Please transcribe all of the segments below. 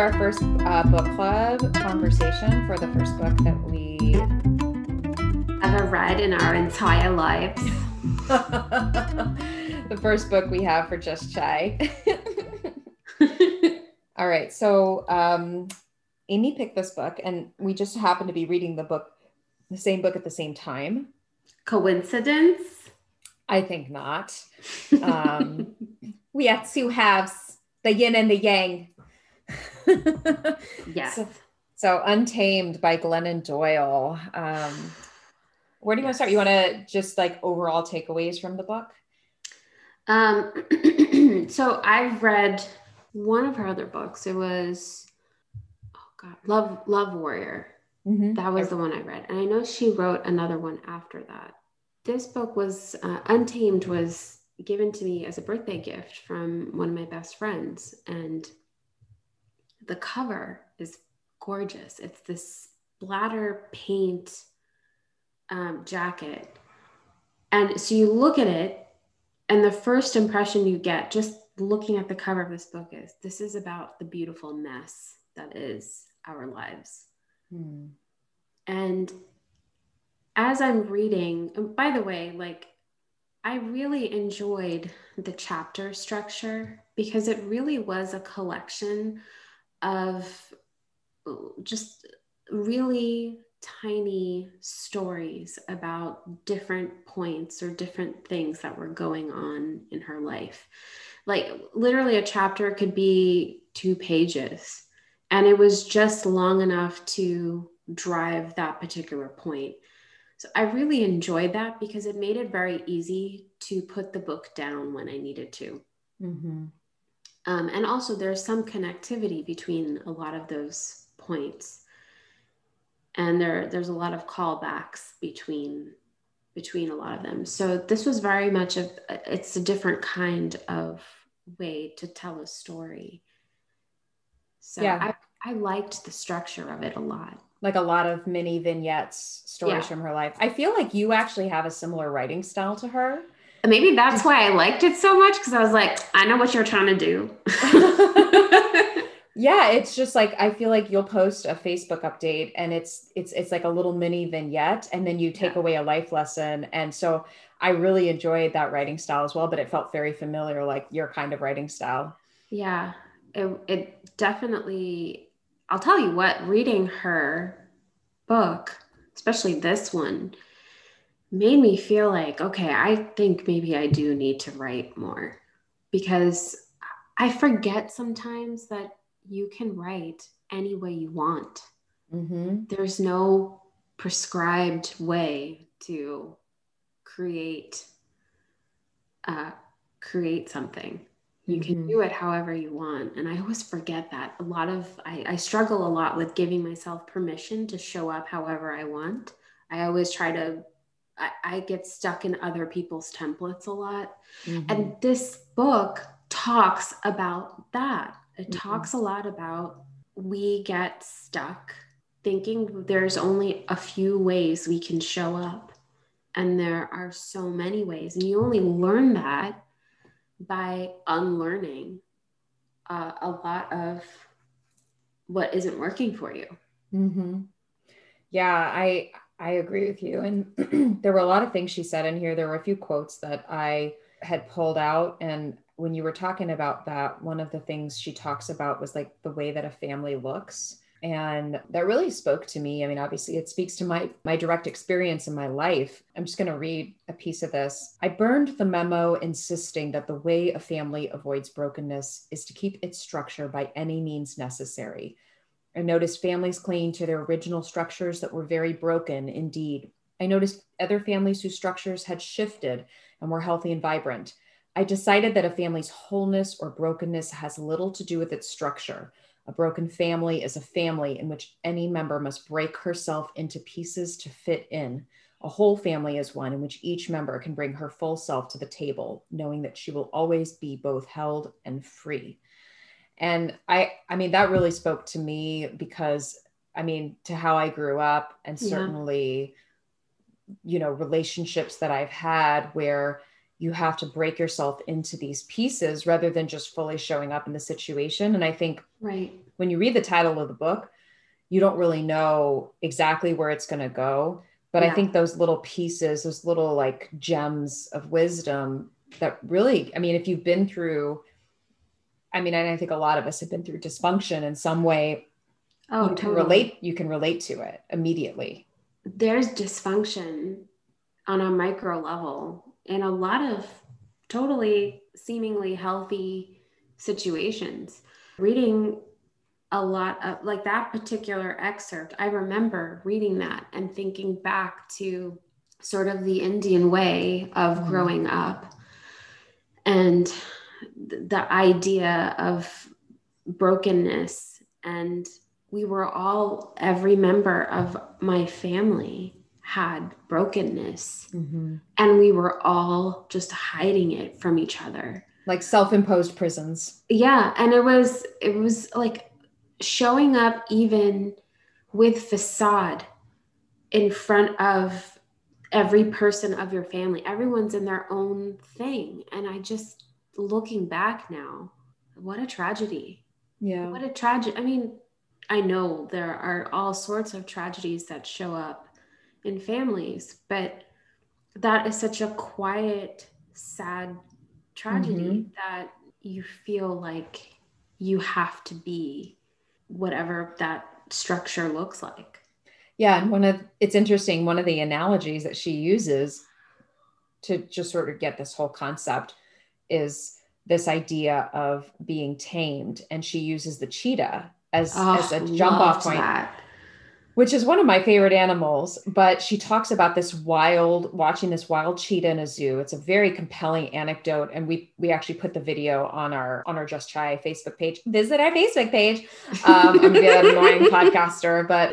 our first book club conversation for the first book that we ever read in our entire lives. The first book we have for Just Chai. All right, so Amy picked this book, and we just happened to be reading the same book at the same time. Coincidence? I think not. We have two halves, the yin and the yang. Yes. So Untamed by Glennon Doyle. Where do you want to start? You want to just like overall takeaways from the book? So I've read one of her other books. It was, Love Warrior. Mm-hmm. That was the one I read. And I know she wrote another one after that. This book was, Untamed was given to me as a birthday gift from one of my best friends. And the cover is gorgeous. It's this splatter paint jacket. And so you look at it, and the first impression you get just looking at the cover of this book is, this is about the beautiful mess that is our lives. Mm. And as I'm reading, and by the way, like, I really enjoyed the chapter structure because it really was a collection of just really tiny stories about different points or different things that were going on in her life. Like literally a chapter could be 2 pages, and it was just long enough to drive that particular point. So I really enjoyed that because it made it very easy to put the book down when I needed to. Mm-hmm. And also there's some connectivity between a lot of those points. And there's a lot of callbacks between a lot of them. So this was very much it's a different kind of way to tell a story. So yeah. I liked the structure of it a lot. Like a lot of mini vignettes, stories from her life. I feel like you actually have a similar writing style to her. Maybe that's why I liked it so much, because I was like, I know what you're trying to do. Yeah, it's just like, I feel like you'll post a Facebook update and it's like a little mini vignette, and then you take away a life lesson. And so I really enjoyed that writing style as well, but it felt very familiar, like your kind of writing style. Yeah, it definitely... I'll tell you what, reading her book, especially this one, made me feel like, okay, I think maybe I do need to write more, because I forget sometimes that you can write any way you want. Mm-hmm. There's no prescribed way to create something. You can do it however you want. And I always forget that. I struggle a lot with giving myself permission to show up however I want. I always try to, I get stuck in other people's templates a lot. Mm-hmm. And this book talks about that. It talks a lot about, we get stuck thinking there's only a few ways we can show up. And there are so many ways. And you only learn that by unlearning a lot of what isn't working for you. Mm-hmm. Yeah, I agree with you. And there were a lot of things she said in here. There were a few quotes that I had pulled out. And when you were talking about that, one of the things she talks about was like the way that a family looks. And that really spoke to me. I mean, obviously it speaks to my direct experience in my life. I'm just going to read a piece of this. I burned the memo insisting that the way a family avoids brokenness is to keep its structure by any means necessary. I noticed families clinging to their original structures that were very broken indeed. I noticed other families whose structures had shifted and were healthy and vibrant. I decided that a family's wholeness or brokenness has little to do with its structure. A broken family is a family in which any member must break herself into pieces to fit in. A whole family is one in which each member can bring her full self to the table, knowing that she will always be both held and free. And I mean, that really spoke to me because, I mean, to how I grew up and certainly, relationships that I've had where you have to break yourself into these pieces rather than just fully showing up in the situation. And I think when you read the title of the book, you don't really know exactly where it's going to go. But I think those little pieces, those little like gems of wisdom that really, I mean, if you've been through, I mean, and I think a lot of us have been through dysfunction in some way, you can relate to it immediately. There's dysfunction on a micro level in a lot of totally seemingly healthy situations. Reading a lot of like that particular excerpt, I remember reading that and thinking back to sort of the Indian way of growing up and the idea of brokenness. And we were all, every member of my family had brokenness and we were all just hiding it from each other. Like self-imposed prisons. Yeah. And it was like showing up even with facade in front of every person of your family. Everyone's in their own thing. And I just, looking back now, what a tragedy. Yeah. What a tragedy. I mean, I know there are all sorts of tragedies that show up in families, but that is such a quiet, sad tragedy that you feel like you have to be whatever that structure looks like. Yeah. And it's interesting, one of the analogies that she uses to just sort of get this whole concept is this idea of being tamed. And she uses the cheetah as a jump off point, which is one of my favorite animals. But she talks about watching this wild cheetah in a zoo. It's a very compelling anecdote. And we actually put the video on our Just Chai Facebook page. Visit our Facebook page. I'm a good morning podcaster, but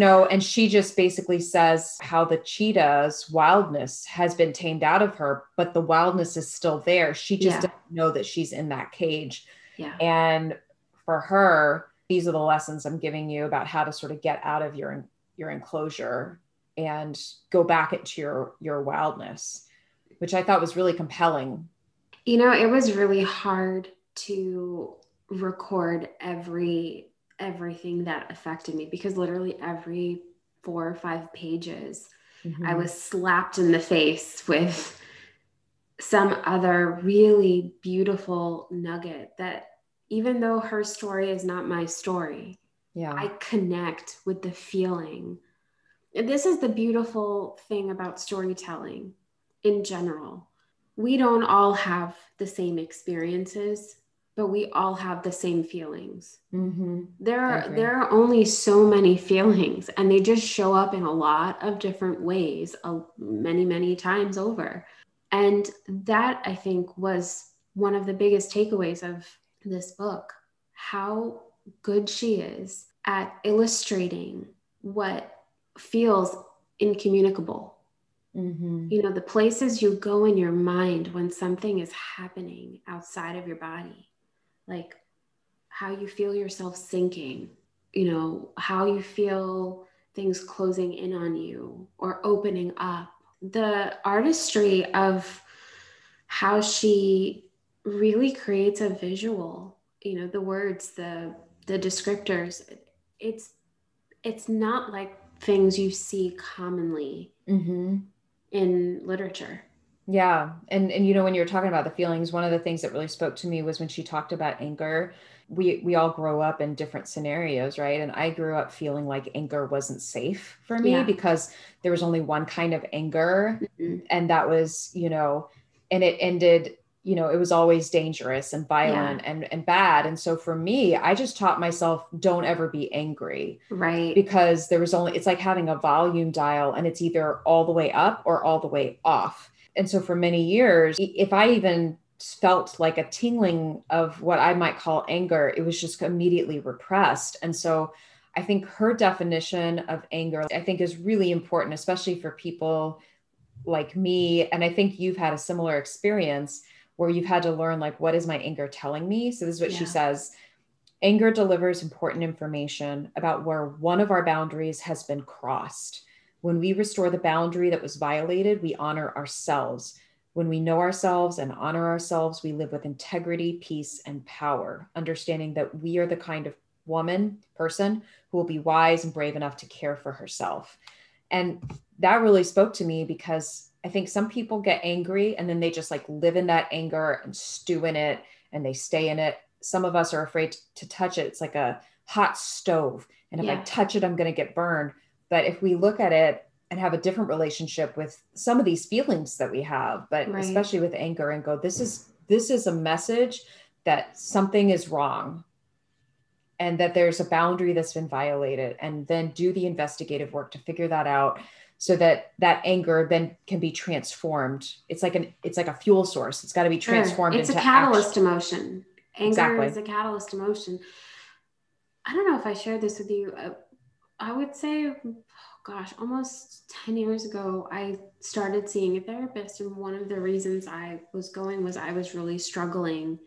and she just basically says how the cheetah's wildness has been tamed out of her, but the wildness is still there. She just doesn't know that she's in that cage. Yeah. And for her, these are the lessons I'm giving you about how to sort of get out of your enclosure and go back into your wildness, which I thought was really compelling. It was really hard to record everything that affected me, because literally every 4 or 5 pages, I was slapped in the face with some other really beautiful nugget that, even though her story is not my story, I connect with the feeling. And this is the beautiful thing about storytelling in general. We don't all have the same experiences, but we all have the same feelings. There are only so many feelings, and they just show up in a lot of different ways, many, many times over. And that, I think, was one of the biggest takeaways of this book, how good she is at illustrating what feels incommunicable. The places you go in your mind when something is happening outside of your body, like how you feel yourself sinking, how you feel things closing in on you or opening up. The artistry of how she really creates a visual, the words, the descriptors, it's not like things you see commonly in literature. Yeah. And when you were talking about the feelings, one of the things that really spoke to me was when she talked about anger. We all grow up in different scenarios, right? And I grew up feeling like anger wasn't safe for me because there was only one kind of anger, and that was, and it ended, it was always dangerous and violent and bad. And so for me, I just taught myself, don't ever be angry. Right. Because it's like having a volume dial, and it's either all the way up or all the way off. And so for many years, if I even felt like a tingling of what I might call anger, it was just immediately repressed. And so I think her definition of anger, I think, is really important, especially for people like me. And I think you've had a similar experience where you've had to learn, like, what is my anger telling me? So this is what she says. Anger delivers important information about where one of our boundaries has been crossed. When we restore the boundary that was violated, we honor ourselves. When we know ourselves and honor ourselves, we live with integrity, peace, and power, understanding that we are the kind of person who will be wise and brave enough to care for herself. And that really spoke to me because I think some people get angry and then they just like live in that anger and stew in it and they stay in it. Some of us are afraid to touch it. It's like a hot stove. And if I touch it, I'm going to get burned. But if we look at it and have a different relationship with some of these feelings that we have, but especially with anger, and go, this is a message that something is wrong and that there's a boundary that's been violated, and then do the investigative work to figure that out so that that anger then can be transformed. It's like a fuel source. It's got to be transformed. It's into a catalyst action. Emotion. Anger is a catalyst emotion. I don't know if I shared this with you. I would say, almost 10 years ago, I started seeing a therapist. And one of the reasons I was going was I was really struggling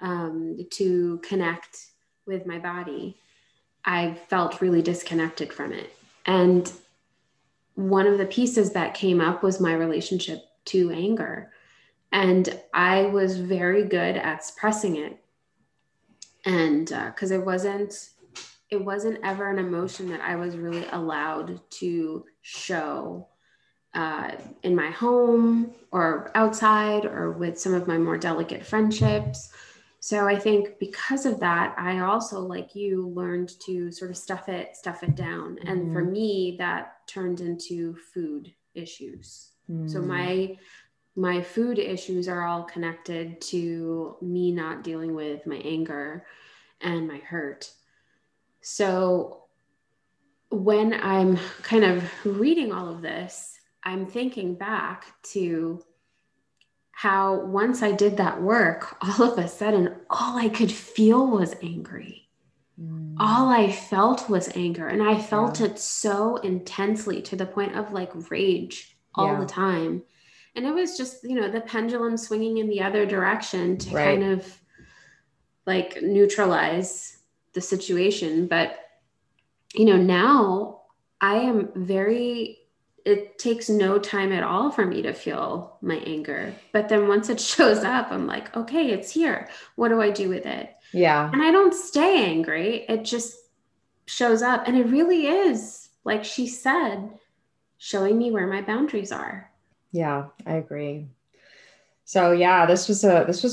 to connect with my body. I felt really disconnected from it. And one of the pieces that came up was my relationship to anger. And I was very good at suppressing it. And because it wasn't ever an emotion that I was really allowed to show in my home or outside or with some of my more delicate friendships. So I think because of that, I also, like you, learned to sort of stuff it down. Mm-hmm. And for me, that turned into food issues. Mm-hmm. So my food issues are all connected to me not dealing with my anger and my hurt. So when I'm kind of reading all of this, I'm thinking back to how once I did that work, all of a sudden, all I could feel was angry. Mm. All I felt was anger. And I felt it so intensely to the point of like rage all the time. And it was just, the pendulum swinging in the other direction to kind of like neutralize the situation. But now I am it takes no time at all for me to feel my anger, but then once it shows up, I'm like, okay, it's here, what do I do with it? And I don't stay angry, it just shows up. And it really is, like she said, showing me where my boundaries are. I agree. So this was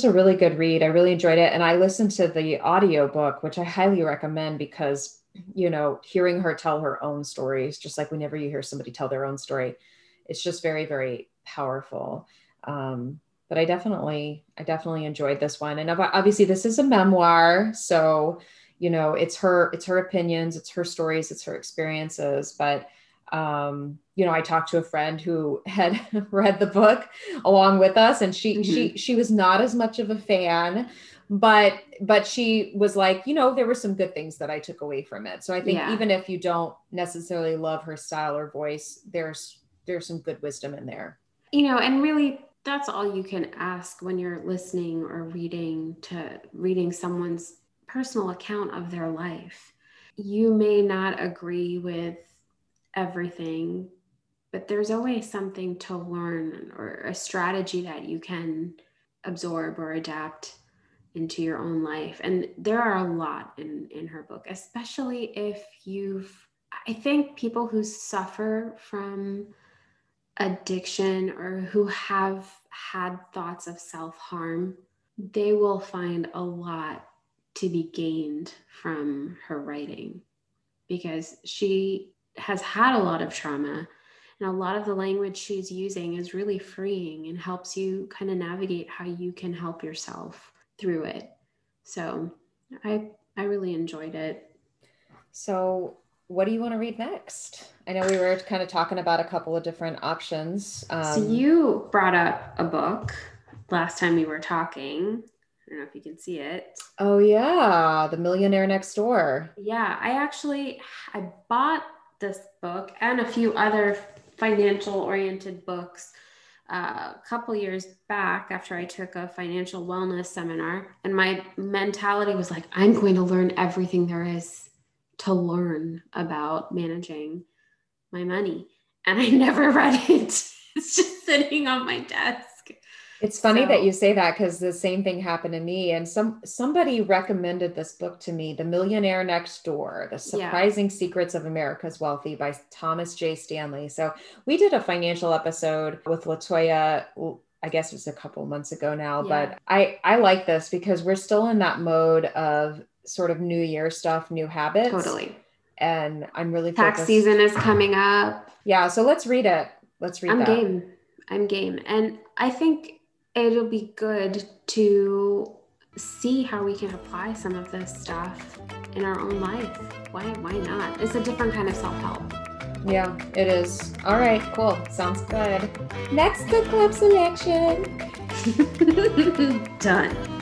a really good read. I really enjoyed it. And I listened to the audiobook, which I highly recommend because, hearing her tell her own stories, just like whenever you hear somebody tell their own story, it's just very, very powerful. But I definitely enjoyed this one. And obviously this is a memoir. So, it's her opinions, it's her stories, it's her experiences, but I talked to a friend who had read the book along with us, and she was not as much of a fan, but she was like, there were some good things that I took away from it. So I think even if you don't necessarily love her style or voice, there's some good wisdom in there. And really that's all you can ask when you're listening or reading someone's personal account of their life. You may not agree with everything, but there's always something to learn or a strategy that you can absorb or adapt into your own life. And there are a lot in her book, especially if I think people who suffer from addiction or who have had thoughts of self-harm, they will find a lot to be gained from her writing, because she has had a lot of trauma, and a lot of the language she's using is really freeing and helps you kind of navigate how you can help yourself through it. So I really enjoyed it. So what do you want to read next? I know we were kind of talking about a couple of different options. So you brought up a book last time we were talking. I don't know if you can see it. Oh yeah. The Millionaire Next Door. Yeah. I bought this book and a few other financial oriented books a couple years back after I took a financial wellness seminar, and my mentality was like, I'm going to learn everything there is to learn about managing my money. And I never read it. It's just sitting on my desk. It's funny that you say that, because the same thing happened to me. And somebody recommended this book to me, The Millionaire Next Door, The Surprising Secrets of America's Wealthy by Thomas J. Stanley. So we did a financial episode with LaToya, I guess it was a couple months ago now, but I like this because we're still in that mode of sort of new year stuff, new habits. Totally. And I'm really focused. Tax season is coming up. Yeah. So let's read it. Let's read that. I'm game. And I think it'll be good to see how we can apply some of this stuff in our own life. Why not? It's a different kind of self-help. Yeah, it is. All right, cool. Sounds good. Next, the club selection. Done.